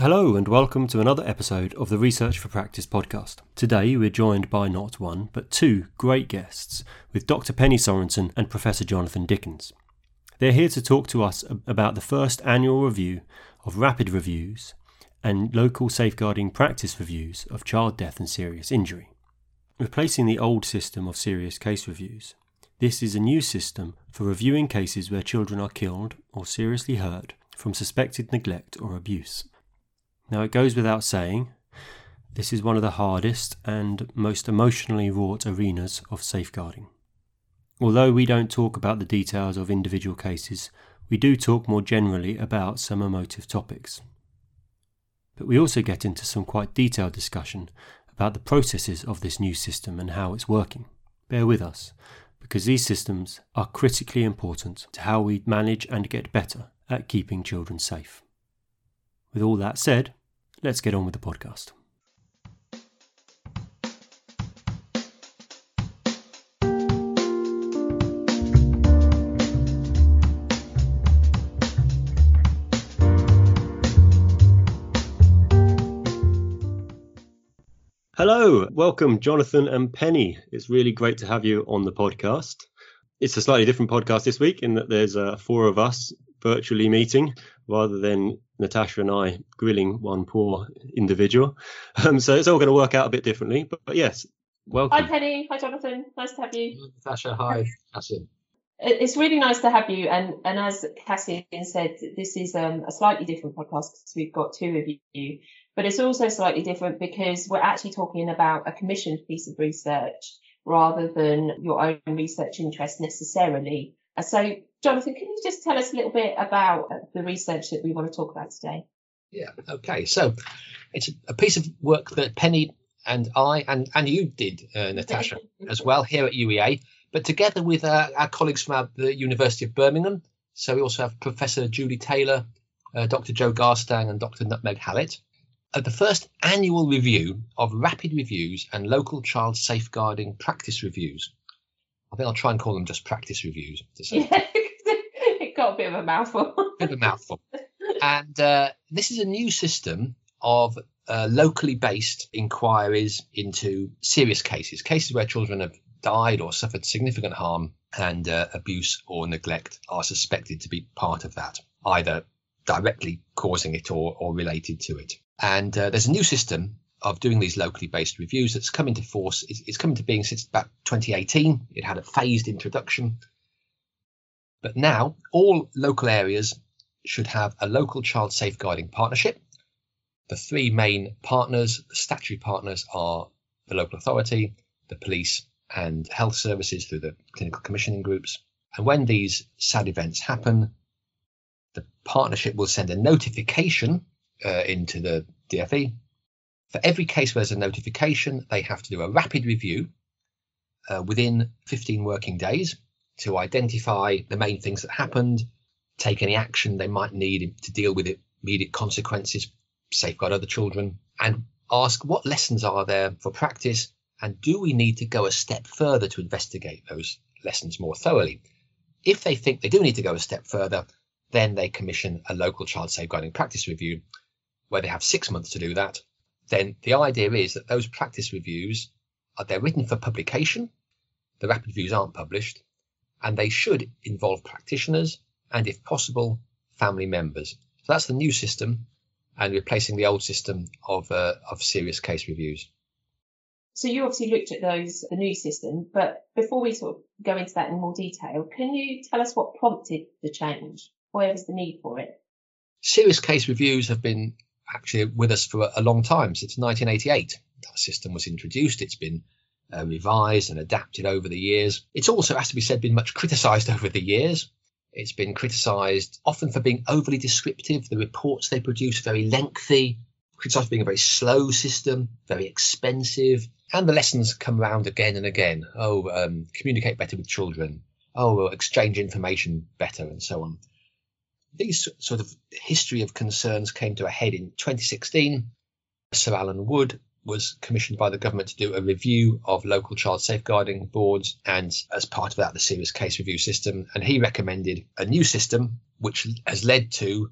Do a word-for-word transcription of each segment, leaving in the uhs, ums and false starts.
Hello and welcome to another episode of the Research for Practice podcast. Today we're joined by not one, but two great guests with Doctor Penny Sorensen and Professor Jonathan Dickens. They're here to talk to us about the first annual review of rapid reviews and local safeguarding practice reviews of child death and serious injury. Replacing the old system of serious case reviews, this is a new system for reviewing cases where children are killed or seriously hurt from suspected neglect or abuse. Now, it goes without saying, this is one of the hardest and most emotionally wrought arenas of safeguarding. Although we don't talk about the details of individual cases, we do talk more generally about some emotive topics. But we also get into some quite detailed discussion about the processes of this new system and how it's working. Bear with us, because these systems are critically important to how we manage and get better at keeping children safe. With all that said, let's get on with the podcast. Hello, welcome Jonathan and Penny. It's really great to have you on the podcast. It's a slightly different podcast this week in that there's uh, four of us virtually meeting rather than Natasha and I grilling one poor individual. Um, so it's all going to work out a bit differently. But, but yes, welcome. Hi Penny, hi Jonathan, nice to have you. Natasha, hi. Cassie. It's really nice to have you. And, and as Cassie said, this is um, a slightly different podcast because we've got two of you. But it's also slightly different because we're actually talking about a commissioned piece of research rather than your own research interest necessarily. So, Jonathan, can you just tell us a little bit about the research that we want to talk about today? Yeah, okay. So it's a piece of work that Penny and I and, and you did, uh, Natasha, as well here at U E A, but together with uh, our colleagues from our, the University of Birmingham. So we also have Professor Julie Taylor, uh, Doctor Joe Garstang and Doctor Nutmeg-Hallett. At the first annual review of rapid reviews and local child safeguarding practice reviews. I think I'll try and call them just practice reviews. To say. Yeah, it got a bit of a mouthful. A bit of a mouthful. And uh, this is a new system of uh, locally based inquiries into serious cases, cases where children have died or suffered significant harm and uh, abuse or neglect are suspected to be part of that, either directly causing it or, or related to it. And uh, there's a new system of doing these locally based reviews that's come into force. It's, it's come into being since about twenty eighteen. It had a phased introduction. But now all local areas should have a local child safeguarding partnership. The three main partners, the statutory partners, are the local authority, the police and health services through the clinical commissioning groups. And when these sad events happen, the partnership will send a notification uh, into the D f E. For every case where there's a notification, they have to do a rapid review uh, within fifteen working days to identify the main things that happened, take any action they might need to deal with it, immediate consequences, safeguard other children, and ask what lessons are there for practice and do we need to go a step further to investigate those lessons more thoroughly. If they think they do need to go a step further, then they commission a local child safeguarding practice review where they have six months to do that. Then the idea is that those practice reviews are they're written for publication. The rapid reviews aren't published and they should involve practitioners and, if possible, family members. So that's the new system and replacing the old system of uh, of serious case reviews. So you obviously looked at those, the new system, but before we sort of go into that in more detail, can you tell us what prompted the change? Where was the need for it? Serious case reviews have been actually with us for a long time, since nineteen eighty-eight. That system was introduced. It's been uh, revised and adapted over the years. It's also, has to be said, been much criticised over the years. It's been criticised often for being overly descriptive. The reports they produce are very lengthy, criticised for being a very slow system, very expensive. And the lessons come round again and again. Oh, um, communicate better with children. Oh, exchange information better and so on. These sort of history of concerns came to a head in twenty sixteen. Sir Alan Wood was commissioned by the government to do a review of local child safeguarding boards and, as part of that, the serious case review system. And he recommended a new system, which has led to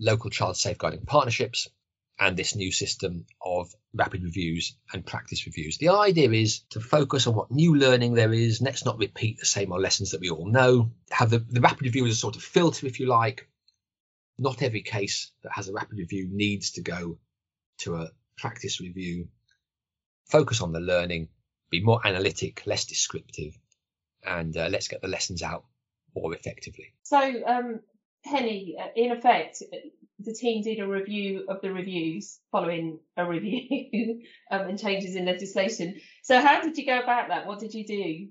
local child safeguarding partnerships, and this new system of rapid reviews and practice reviews. The idea is to focus on what new learning there is. Let's not repeat the same old lessons that we all know. Have the, the rapid review as a sort of filter, if you like. Not every case that has a rapid review needs to go to a practice review. Focus on the learning, be more analytic, less descriptive, and uh, let's get the lessons out more effectively. So, um, Penny, in effect, the team did a review of the reviews following a review um, and changes in legislation. So how did you go about that? What did you do?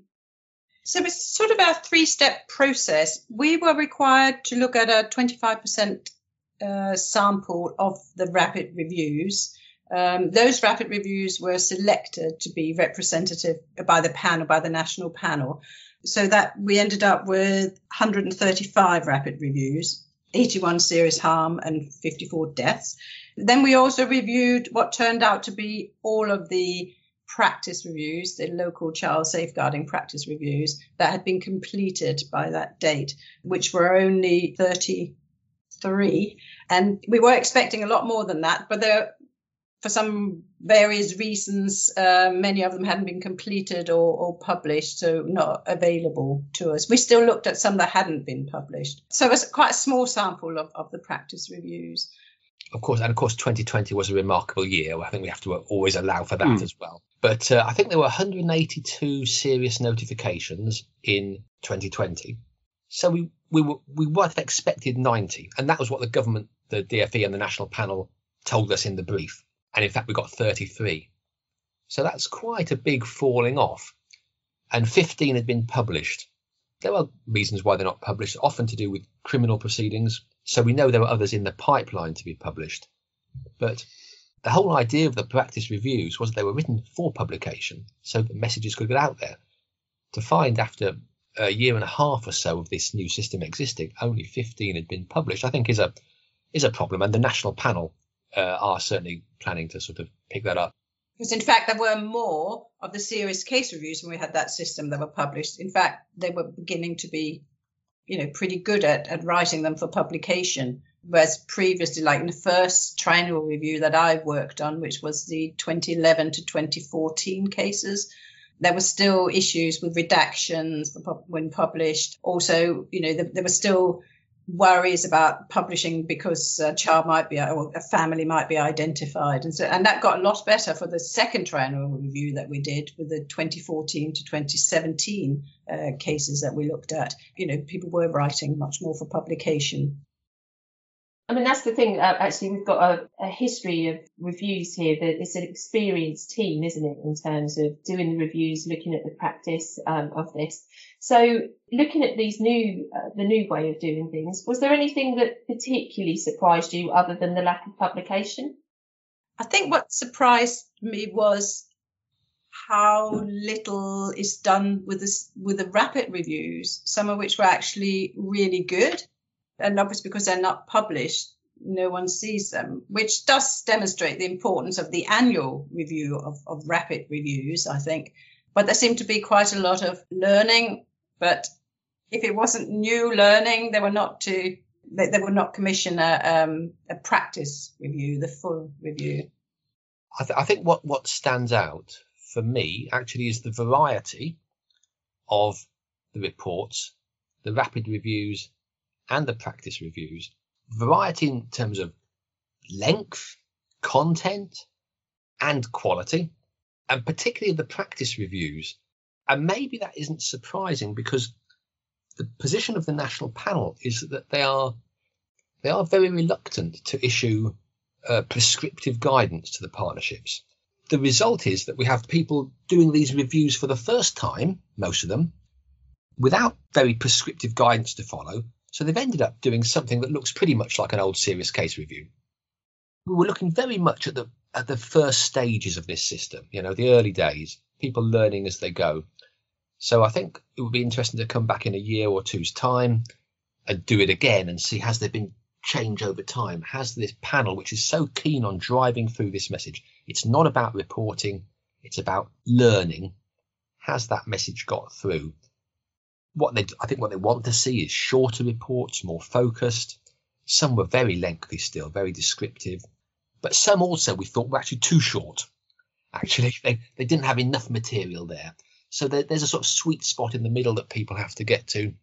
So it's sort of a three-step process. We were required to look at a twenty-five percent uh, sample of the rapid reviews. Um, those rapid reviews were selected to be representative by the panel, by the national panel. So that we ended up with one hundred thirty-five rapid reviews, eighty-one serious harm and fifty-four deaths. Then we also reviewed what turned out to be all of the practice reviews, the local child safeguarding practice reviews that had been completed by that date, which were only thirty-three. And we were expecting a lot more than that, but there, for some various reasons, uh, many of them hadn't been completed or, or published, so not available to us. We still looked at some that hadn't been published. So it was quite a small sample of, of the practice reviews. Of course, and of course, twenty twenty was a remarkable year. I think we have to always allow for that mm. as well. But uh, I think there were one hundred eighty-two serious notifications in twenty twenty. So we we were we would have expected ninety, and that was what the government, the D F E, and the national panel told us in the brief. And in fact, we got thirty-three. So that's quite a big falling off. And fifteen had been published. There are reasons why they're not published, often to do with criminal proceedings. So we know there were others in the pipeline to be published. But the whole idea of the practice reviews was they were written for publication, so the messages could get out there. To find after a year and a half or so of this new system existing, only fifteen had been published, I think is a is a problem. And the national panel uh, are certainly planning to sort of pick that up. Because in fact, there were more of the serious case reviews when we had that system that were published. In fact, they were beginning to be, you know, pretty good at, at writing them for publication. Whereas previously, like in the first triennial review that I worked on, which was the twenty eleven to twenty fourteen cases, there were still issues with redactions when published. Also, you know, there, there were still worries about publishing because a child might be or a family might be identified, and so and that got a lot better for the second triennial review that we did with the twenty fourteen to twenty seventeen uh, cases that we looked at. You know, people were writing much more for publication. I mean, that's the thing. Uh, actually, we've got a, a history of reviews here. That it's an experienced team, isn't it, in terms of doing the reviews, looking at the practice um, of this. So, looking at these new, uh, the new way of doing things, was there anything that particularly surprised you, other than the lack of publication? I think what surprised me was how little is done with this, with the rapid reviews. Some of which were actually really good. And obviously, because they're not published, no one sees them, which does demonstrate the importance of the annual review of, of rapid reviews, I think. But there seemed to be quite a lot of learning. But if it wasn't new learning, they were not to they, they would not commission a, um, a practice review, the full review. I, th- I think what, what stands out for me actually is the variety of the reports, the rapid reviews, and the practice reviews. Variety in terms of length, content, and quality, and particularly the practice reviews. And maybe that isn't surprising, because the position of the national panel is that they are they are very reluctant to issue uh, prescriptive guidance to the partnerships. The result is that we have people doing these reviews for the first time, most of them, without very prescriptive guidance to follow. So they've ended up doing something that looks pretty much like an old serious case review. We were looking very much at the at the first stages of this system, you know, the early days, people learning as they go. So I think it would be interesting to come back in a year or two's time and do it again and see, has there been change over time? Has this panel, which is so keen on driving through this message, it's not about reporting, it's about learning, has that message got through? What they, I think what they want to see is shorter reports, more focused. Some were very lengthy still, very descriptive. But some also we thought were actually too short. Actually, they, they didn't have enough material there. So there, there's a sort of sweet spot in the middle that people have to get to.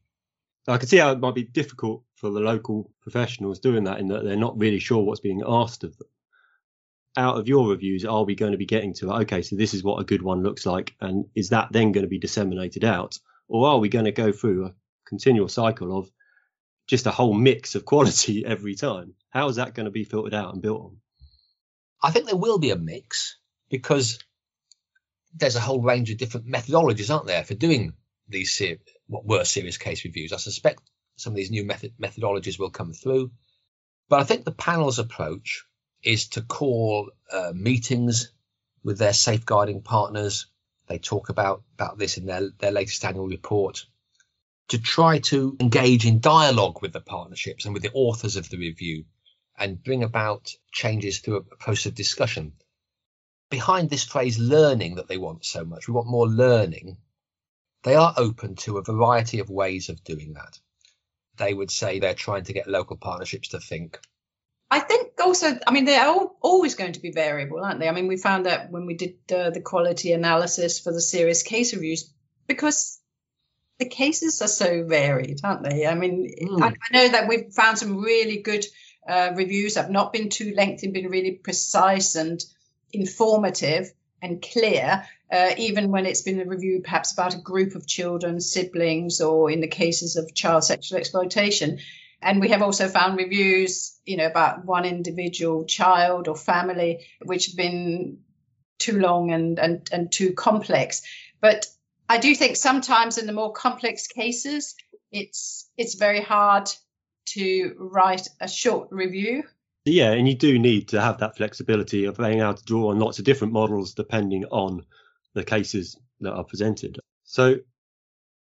I can see how it might be difficult for the local professionals doing that, in that they're not really sure what's being asked of them. Out of your reviews, are we going to be getting to, okay, so this is what a good one looks like, and is that then going to be disseminated out? Or are we going to go through a continual cycle of just a whole mix of quality every time? How is that going to be filtered out and built on? I think there will be a mix, because there's a whole range of different methodologies, aren't there, for doing these ser- what were serious case reviews. I suspect some of these new method- methodologies will come through. But I think the panel's approach is to call uh, meetings with their safeguarding partners. They talk about, about this in their, their latest annual report, to try to engage in dialogue with the partnerships and with the authors of the review and bring about changes through a process of discussion. Behind this phrase learning that they want so much, we want more learning, they are open to a variety of ways of doing that. They would say they're trying to get local partnerships to think. I think also, I mean, they're all, always going to be variable, aren't they? I mean, we found that when we did uh, the quality analysis for the serious case reviews, because the cases are so varied, aren't they? I mean, mm. I, I know that we've found some really good uh, reviews that have not been too lengthy, been really precise and informative and clear, uh, even when it's been a review perhaps about a group of children, siblings, or in the cases of child sexual exploitation. And we have also found reviews, you know, about one individual child or family, which have been too long and, and, and too complex. But I do think sometimes in the more complex cases, it's it's very hard to write a short review. Yeah, and you do need to have that flexibility of being able to draw on lots of different models depending on the cases that are presented. So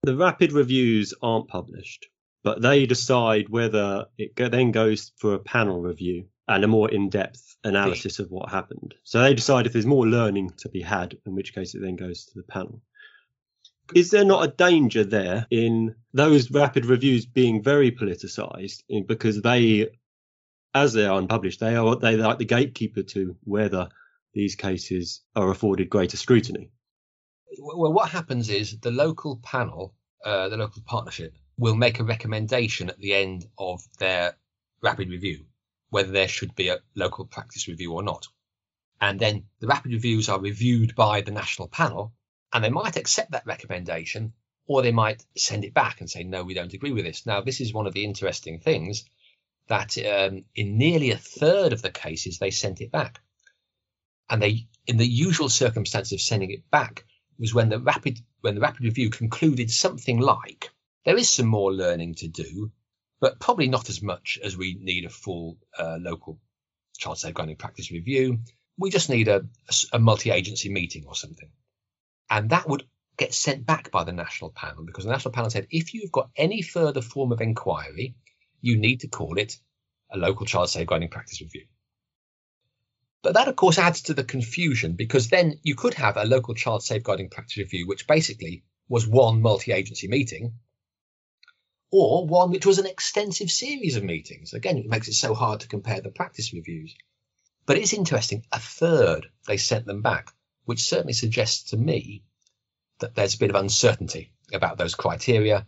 the rapid reviews aren't published, but they decide whether it then goes for a panel review and a more in-depth analysis of what happened. So they decide if there's more learning to be had, in which case it then goes to the panel. Is there not a danger there in those rapid reviews being very politicised, because they, as they are unpublished, they are they like the gatekeeper to whether these cases are afforded greater scrutiny? Well, what happens is the local panel, uh, the local partnership, will make a recommendation at the end of their rapid review, whether there should be a local practice review or not. And then the rapid reviews are reviewed by the national panel, and they might accept that recommendation, or they might send it back and say, no, we don't agree with this. Now, this is one of the interesting things, that um, in nearly a third of the cases, they sent it back. And they, in the usual circumstance of sending it back, was when the rapid, when the rapid review concluded something like, there is some more learning to do, but probably not as much as we need a full uh, local child safeguarding practice review. We just need a, a, a multi-agency meeting or something. And that would get sent back by the national panel, because the national panel said, if you've got any further form of inquiry, you need to call it a local child safeguarding practice review. But that, of course, adds to the confusion, because then you could have a local child safeguarding practice review, which basically was one multi-agency meeting, or one which was an extensive series of meetings. Again, it makes it so hard to compare the practice reviews. But it's interesting, a third, they sent them back, which certainly suggests to me that there's a bit of uncertainty about those criteria.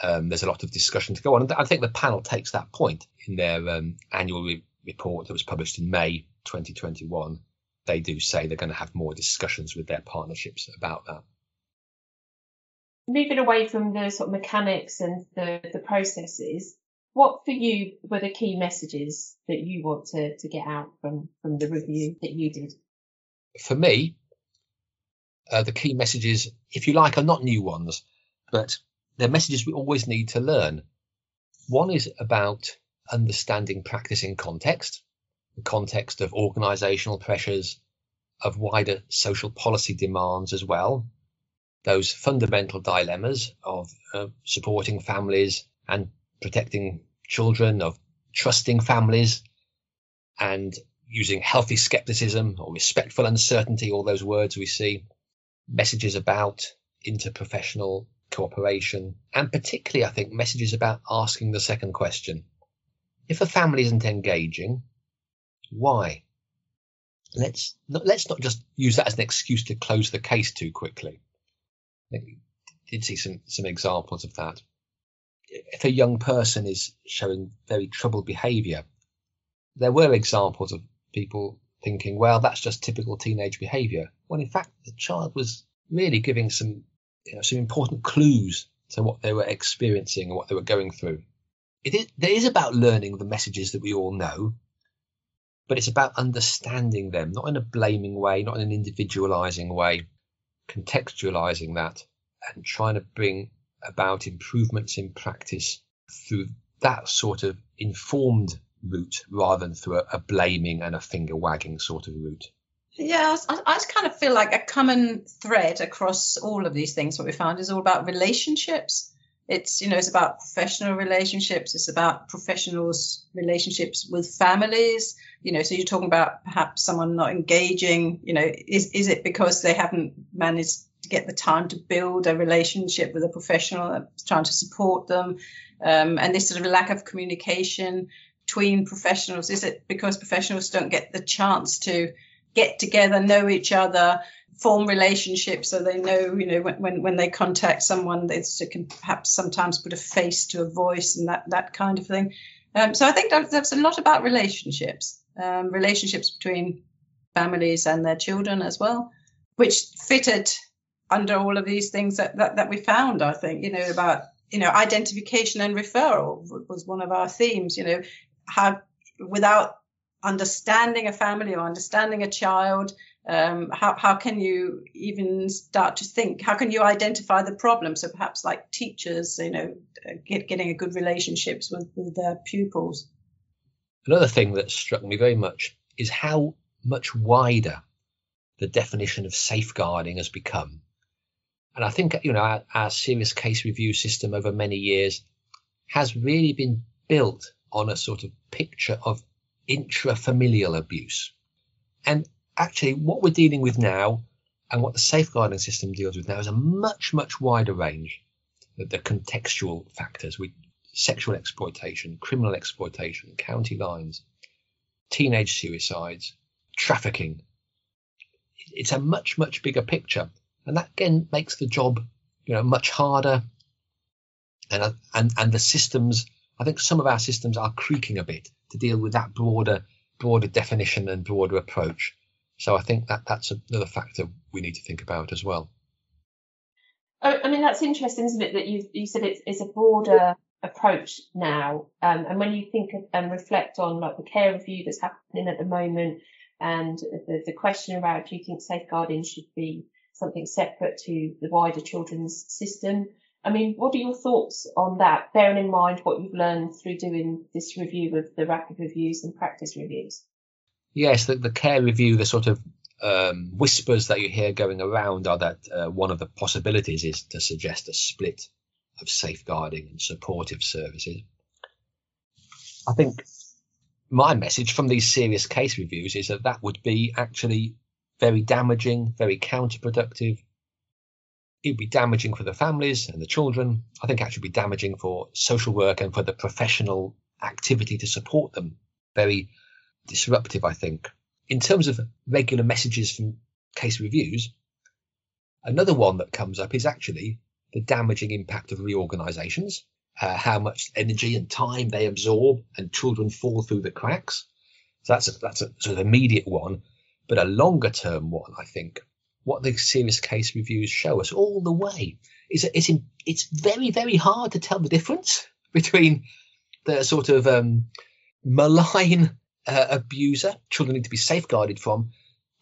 Um, there's a lot of discussion to go on. And I think the panel takes that point in their um, annual re- report that was published in May twenty twenty-one. They do say they're going to have more discussions with their partnerships about that. Moving away from the sort of mechanics and the, the processes, what for you were the key messages that you want to, to get out from, from the review that you did? For me, uh, the key messages, if you like, are not new ones, but they're messages we always need to learn. One is about understanding practice in context, the context of organisational pressures, of wider social policy demands as well. Those fundamental dilemmas of uh, supporting families and protecting children, of trusting families and using healthy scepticism or respectful uncertainty, all those words we see. Messages about interprofessional cooperation, and particularly, I think, messages about asking the second question. If a family isn't engaging, why? let's not, let's not just use that as an excuse to close the case too quickly. I did see some, some examples of that. If a young person is showing very troubled behaviour, there were examples of people thinking, well, that's just typical teenage behaviour, when in fact the child was really giving some, you know, some important clues to what they were experiencing and what they were going through. It is, it is about learning the messages that we all know, but it's about understanding them, not in a blaming way, not in an individualising way, contextualising that and trying to bring about improvements in practice through that sort of informed route rather than through a, a blaming and a finger wagging sort of route. Yeah, I, I just kind of feel like a common thread across all of these things, what we found is all about relationships. It's, you know, it's about professional relationships. It's about professionals' relationships with families. You know, so you're talking about perhaps someone not engaging, you know, is, is it because they haven't managed to get the time to build a relationship with a professional that's trying to support them? Um, and this sort of lack of communication between professionals, is it because professionals don't get the chance to get together, know each other, form relationships, so they know, you know, when when, when they contact someone, they can perhaps sometimes put a face to a voice and that that kind of thing. Um, so I think that's a lot about relationships, um, relationships between families and their children as well, which fitted under all of these things that that, that we found. I think, you know, about, you know, identification and referral was one of our themes. You know, how without understanding a family or understanding a child, um, how, how can you even start to think, how can you identify the problem? So perhaps like teachers, you know, get, getting a good relationships with, with their pupils. Another thing that struck me very much is how much wider the definition of safeguarding has become. And I think, you know, our, our serious case review system over many years has really been built on a sort of picture of intrafamilial abuse. And actually what we're dealing with now and what the safeguarding system deals with now is a much, much wider range of the contextual factors with sexual exploitation, criminal exploitation, county lines, teenage suicides, trafficking. It's a much, much bigger picture. And that again makes the job, you know, much harder. And, and, and the systems, I think some of our systems are creaking a bit to deal with that broader, broader definition and broader approach. So I think that that's another factor we need to think about as well. Oh, I mean, that's interesting, isn't it, that you you said it's, it's a broader approach now. Um, and when you think of and reflect on like the care review that's happening at the moment, and the, the question around do you think safeguarding should be something separate to the wider children's system? I mean, what are your thoughts on that, bearing in mind what you've learned through doing this review of the rapid reviews and practice reviews? Yes, the, the care review, the sort of um, whispers that you hear going around are that uh, one of the possibilities is to suggest a split of safeguarding and supportive services. I think my message from these serious case reviews is that that would be actually very damaging, very counterproductive. It'd be damaging for the families and the children. I think actually be damaging for social work and for the professional activity to support them. Very disruptive, I think. In terms of regular messages from case reviews, another one that comes up is actually the damaging impact of reorganisations, uh, how much energy and time they absorb and children fall through the cracks. So that's a, that's a sort of immediate one, but a longer term one, I think. What the serious case reviews show us all the way is that it's, in, it's very, very hard to tell the difference between the sort of um, malign uh, abuser children need to be safeguarded from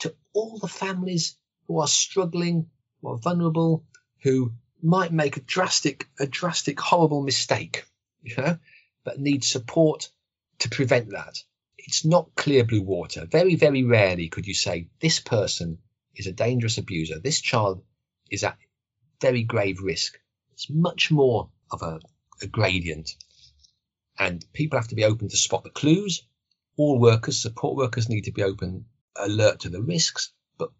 to all the families who are struggling, who are vulnerable, who might make a drastic, a drastic, horrible mistake, you know, but need support to prevent that. It's not clear blue water. Very, very rarely could you say this person is a dangerous abuser, this child is at very grave risk. It's much more of a, a gradient. And people have to be open to spot the clues. All workers, support workers need to be open, alert to the risks. But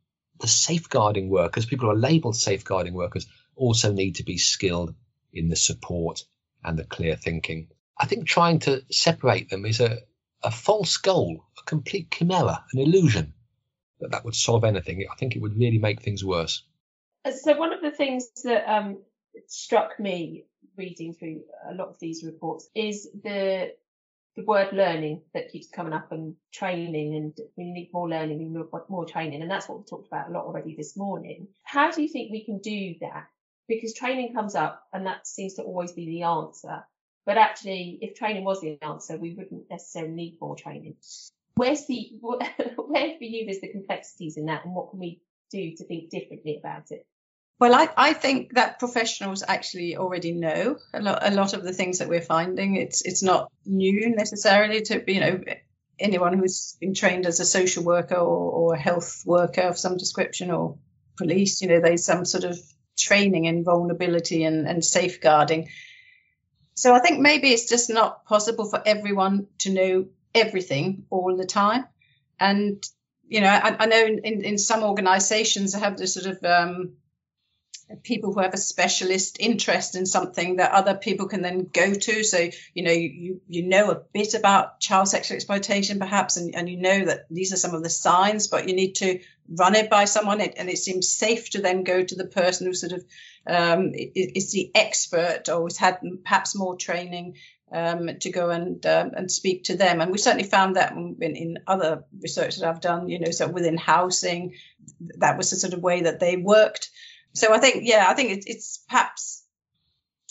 the safeguarding workers, people who are labelled safeguarding workers, also need to be skilled in the support and the clear thinking. I think trying to separate them is a, a false goal, a complete chimera, an illusion. that that would solve anything. I think it would really make things worse. So one of the things that um, struck me reading through a lot of these reports is the the word learning that keeps coming up, and training, and we need more learning, we need more training. And that's what we talked about a lot already this morning. How do you think we can do that? Because training comes up and that seems to always be the answer. But actually, if training was the answer, we wouldn't necessarily need more training. Where's the, where for you is the complexities in that, and what can we do to think differently about it? Well, I, I think that professionals actually already know a lot, a lot of the things that we're finding. It's it's not new necessarily to, you know, anyone who's been trained as a social worker or, or a health worker of some description, or police, you know, there's some sort of training in vulnerability and, and safeguarding. So I think maybe it's just not possible for everyone to know everything all the time. And, you know, I, I know in, in some organisations I have this sort of... Um, people who have a specialist interest in something that other people can then go to. So, you know, you you know a bit about child sexual exploitation perhaps, and, and you know that these are some of the signs, but you need to run it by someone, and it seems safe to then go to the person who sort of um, is the expert or has had perhaps more training um, to go and um, and speak to them. And we certainly found that in, in other research that I've done, you know, so within housing, that was the sort of way that they worked. So I think, yeah, I think it's, it's perhaps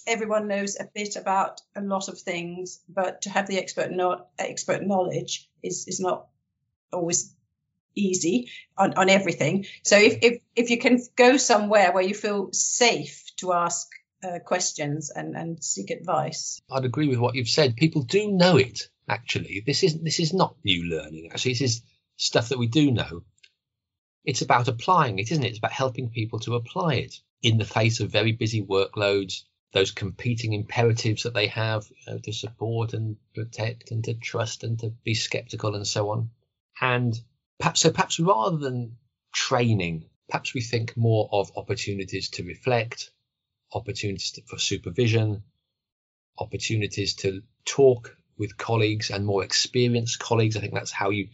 everyone knows a bit about a lot of things, but to have the expert not expert knowledge is, is not always easy on, on everything. So if, if, if you can go somewhere where you feel safe to ask uh, questions and, and seek advice. I'd agree with what you've said. People do know it, actually. This isn't this is not new learning, actually. This is stuff that we do know. It's about applying it, isn't it? It's about helping people to apply it in the face of very busy workloads, those competing imperatives that they have, you know, to support and protect and to trust and to be sceptical and so on. And perhaps, so perhaps rather than training, perhaps we think more of opportunities to reflect, opportunities to, for supervision, opportunities to talk with colleagues and more experienced colleagues. I think that's how you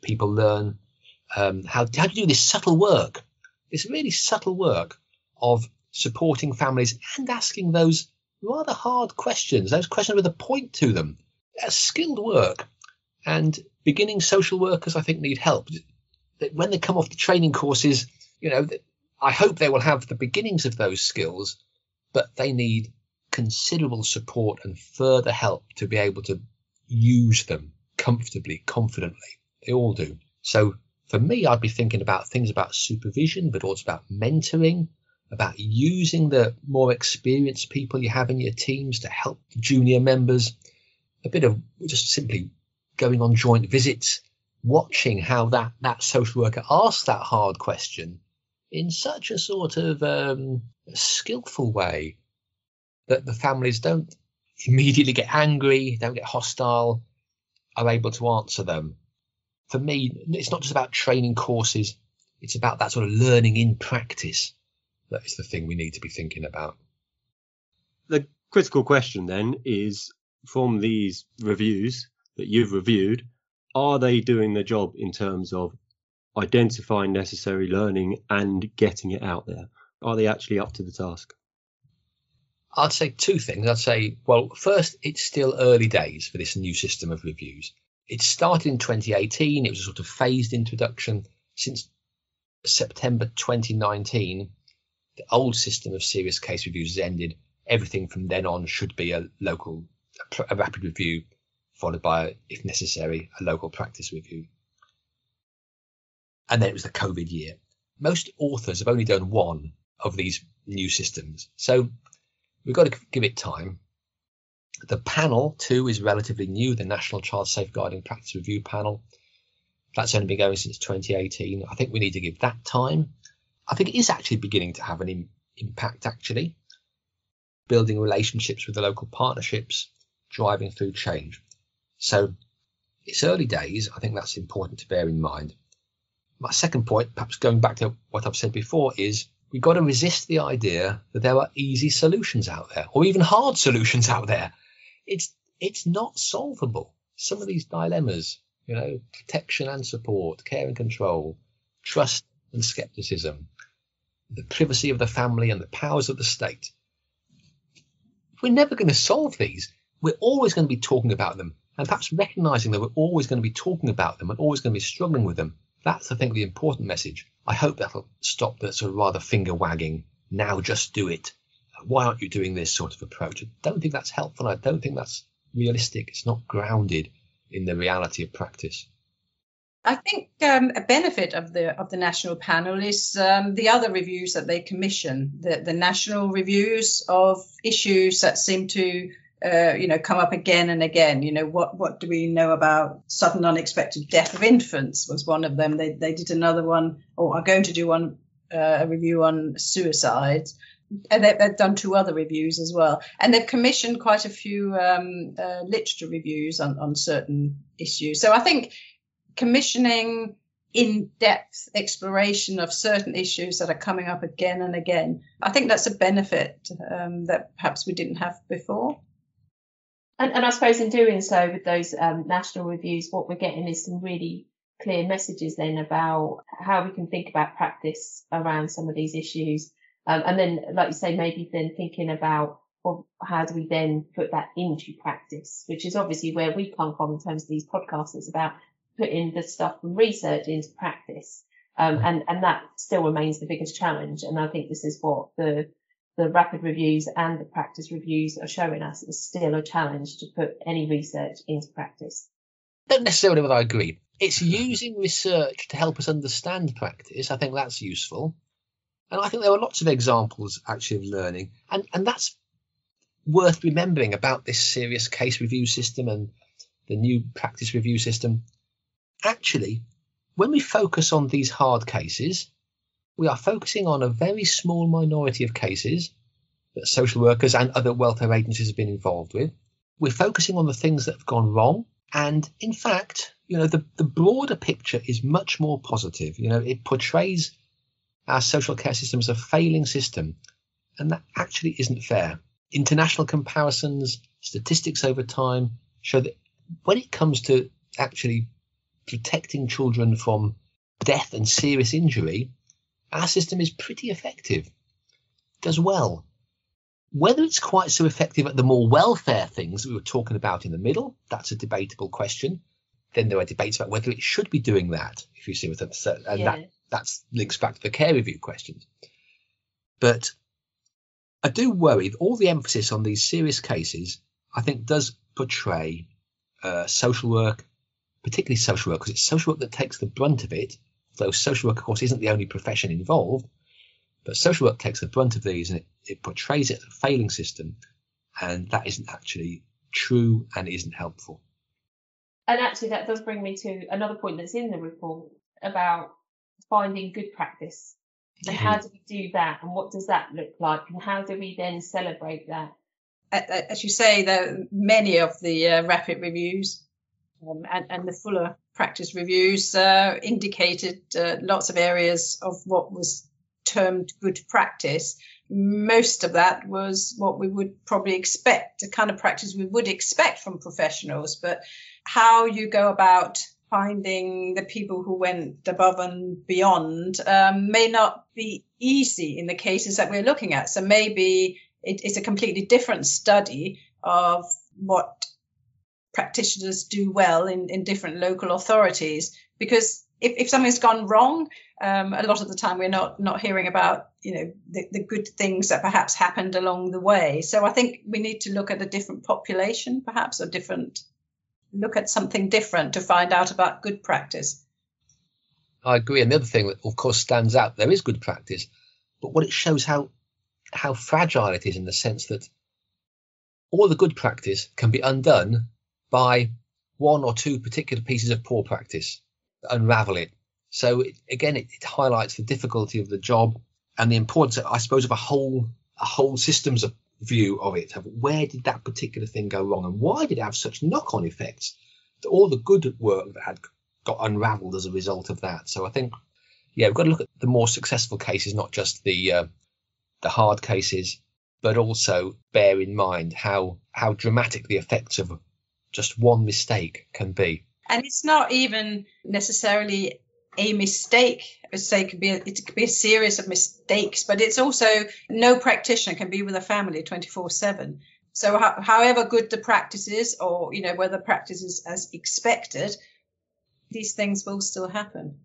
people learn. Um, how, how to do this subtle work, this really subtle work of supporting families and asking those rather hard questions, those questions with a point to them. That's skilled work. And beginning social workers, I think, need help. When they come off the training courses, you know, I hope they will have the beginnings of those skills, but they need considerable support and further help to be able to use them comfortably, confidently. They all do. So, for me, I'd be thinking about things about supervision, but also about mentoring, about using the more experienced people you have in your teams to help junior members, a bit of just simply going on joint visits, watching how that, that social worker asks that hard question in such a sort of um, skillful way that the families don't immediately get angry, don't get hostile, are able to answer them. For me, it's not just about training courses. It's about that sort of learning in practice. That is the thing we need to be thinking about. The critical question then is, from these reviews that you've reviewed, are they doing their job in terms of identifying necessary learning and getting it out there? Are they actually up to the task? I'd say two things. I'd say, well, first, it's still early days for this new system of reviews. It started in twenty eighteen. It was a sort of phased introduction. Since September twenty nineteen, the old system of serious case reviews has ended. Everything from then on should be a local, a rapid review, followed by, if necessary, a local practice review. And then it was the COVID year. Most authors have only done one of these new systems. So we've got to give it time. The panel, too, is relatively new, the National Child Safeguarding Practice Review Panel. That's only been going since twenty eighteen. I think we need to give that time. I think it is actually beginning to have an im- impact, actually. Building relationships with the local partnerships, driving through change. So it's early days. I think that's important to bear in mind. My second point, perhaps going back to what I've said before, is we've got to resist the idea that there are easy solutions out there, or even hard solutions out there. It's it's not solvable. Some of these dilemmas, you know, protection and support, care and control, trust and skepticism, the privacy of the family and the powers of the state. We're never going to solve these. We're always going to be talking about them, and perhaps recognizing that we're always going to be talking about them and always going to be struggling with them. That's, I think, the important message. I hope that'll stop the sort of rather finger wagging, now just do it, why aren't you doing this sort of approach. I don't think that's helpful. I don't think that's realistic. It's not grounded in the reality of practice. I think um, a benefit of the of the national panel is um, the other reviews that they commission, the, the national reviews of issues that seem to, uh, you know, come up again and again. You know, what, what do we know about sudden unexpected death of infants was one of them. They, they did another one, or are going to do one, uh, a review on suicide. And they, they've done two other reviews as well. And they've commissioned quite a few um, uh, literature reviews on, on certain issues. So I think commissioning in-depth exploration of certain issues that are coming up again and again, I think that's a benefit um, that perhaps we didn't have before. And, and I suppose in doing so with those um, national reviews, what we're getting is some really clear messages then about how we can think about practice around some of these issues. Um, and then, like you say, maybe then thinking about, well, how do we then put that into practice, which is obviously where we come from in terms of these podcasts. It's about putting the stuff from research into practice. Um, and, and that still remains the biggest challenge. And I think this is what the, the rapid reviews and the practice reviews are showing us, is still a challenge to put any research into practice. Don't necessarily what I agree. It's using research to help us understand practice. I think that's useful. And I think there were lots of examples actually of learning. And, and that's worth remembering about this serious case review system and the new practice review system. Actually, when we focus on these hard cases, we are focusing on a very small minority of cases that social workers and other welfare agencies have been involved with. We're focusing on the things that have gone wrong. And in fact, you know, the, the broader picture is much more positive. You know, it portrays our social care system is a failing system, and that actually isn't fair. International comparisons, statistics over time show that when it comes to actually protecting children from death and serious injury, our system is pretty effective, does well. Whether it's quite so effective at the more welfare things that we were talking about in the middle, that's a debatable question. Then there are debates about whether it should be doing that, if you see what I'm saying. And yeah. that, That's links back to the care review questions. But I do worry that all the emphasis on these serious cases, I think, does portray uh, social work, particularly social work, because it's social work that takes the brunt of it, though social work, of course, isn't the only profession involved. But social work takes the brunt of these, and it, it portrays it as a failing system. And that isn't actually true and isn't helpful. And actually, that does bring me to another point that's in the report about finding good practice, and how do we do that, and what does that look like, and how do we then celebrate that? As you say, there are many of the uh, rapid reviews um, and, and the fuller practice reviews uh, indicated uh, lots of areas of what was termed good practice. Most of that was what we would probably expect, the kind of practice we would expect from professionals, but how you go about finding the people who went above and beyond um, may not be easy in the cases that we're looking at. So maybe it, it's a completely different study of what practitioners do well in, in different local authorities. Because if, if something's gone wrong, um, a lot of the time we're not not hearing about, you know, the, the good things that perhaps happened along the way. So I think we need to look at a different population, perhaps, or different. Look at something different to find out about good practice. I agree. And the other thing that, of course, stands out, there is good practice, but what it shows how how fragile it is, in the sense that all the good practice can be undone by one or two particular pieces of poor practice that unravel it. So it, again, it, it highlights the difficulty of the job and the importance, I suppose, of a whole a whole systems of view of it. Where did that particular thing go wrong, and why did it have such knock-on effects that all the good work that had got unraveled as a result of that? So I think, yeah, we've got to look at the more successful cases, not just the uh, the hard cases, but also bear in mind how how dramatic the effects of just one mistake can be. And it's not even necessarily a mistake. So it could be a, it could be a series of mistakes, but it's also no practitioner can be with a family twenty-four seven. So ho- however good the practice is, or, you know, whether practice is as expected, these things will still happen.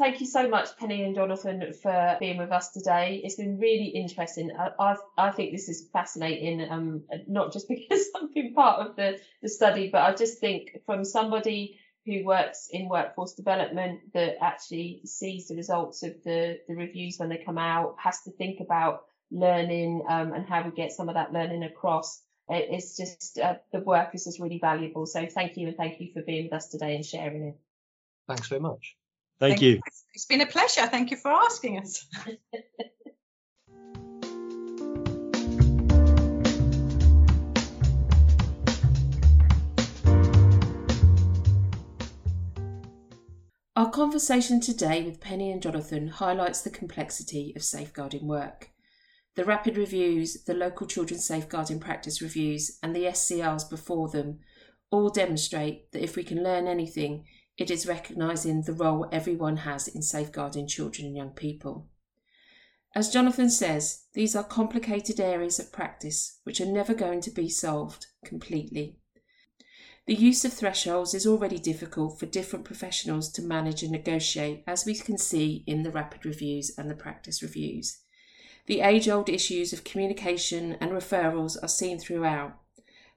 Thank you so much, Penny and Jonathan, for being with us today. It's been really interesting. I I, I think this is fascinating, um, not just because I've been part of the, the study, but I just think from somebody who works in workforce development that actually sees the results of the, the reviews when they come out, has to think about learning um, and how we get some of that learning across. It, it's just uh, the work is just really valuable. So thank you, and thank you for being with us today and sharing it. Thanks very much. Thank, Thank you. you. It's been a pleasure. Thank you for asking us. Our conversation today with Penny and Jonathan highlights the complexity of safeguarding work. The rapid reviews, the local children's safeguarding practice reviews, and the S C Rs before them all demonstrate that if we can learn anything, it is recognising the role everyone has in safeguarding children and young people. As Jonathan says, these are complicated areas of practice which are never going to be solved completely. The use of thresholds is already difficult for different professionals to manage and negotiate, as we can see in the rapid reviews and the practice reviews. The age-old issues of communication and referrals are seen throughout.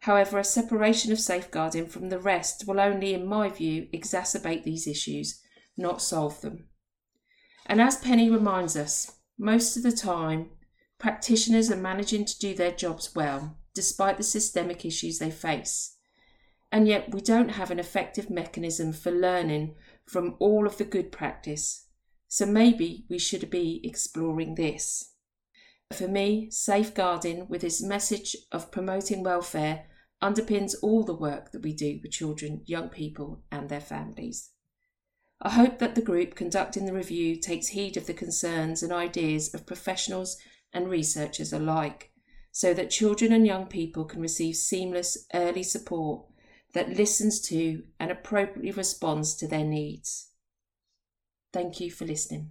However, a separation of safeguarding from the rest will only, in my view, exacerbate these issues, not solve them. And as Penny reminds us, most of the time, practitioners are managing to do their jobs well, despite the systemic issues they face. And yet we don't have an effective mechanism for learning from all of the good practice. So maybe we should be exploring this. For me, safeguarding, with its message of promoting welfare, underpins all the work that we do with children, young people and their families. I hope that the group conducting the review takes heed of the concerns and ideas of professionals and researchers alike, so that children and young people can receive seamless early support that listens to and appropriately responds to their needs. Thank you for listening.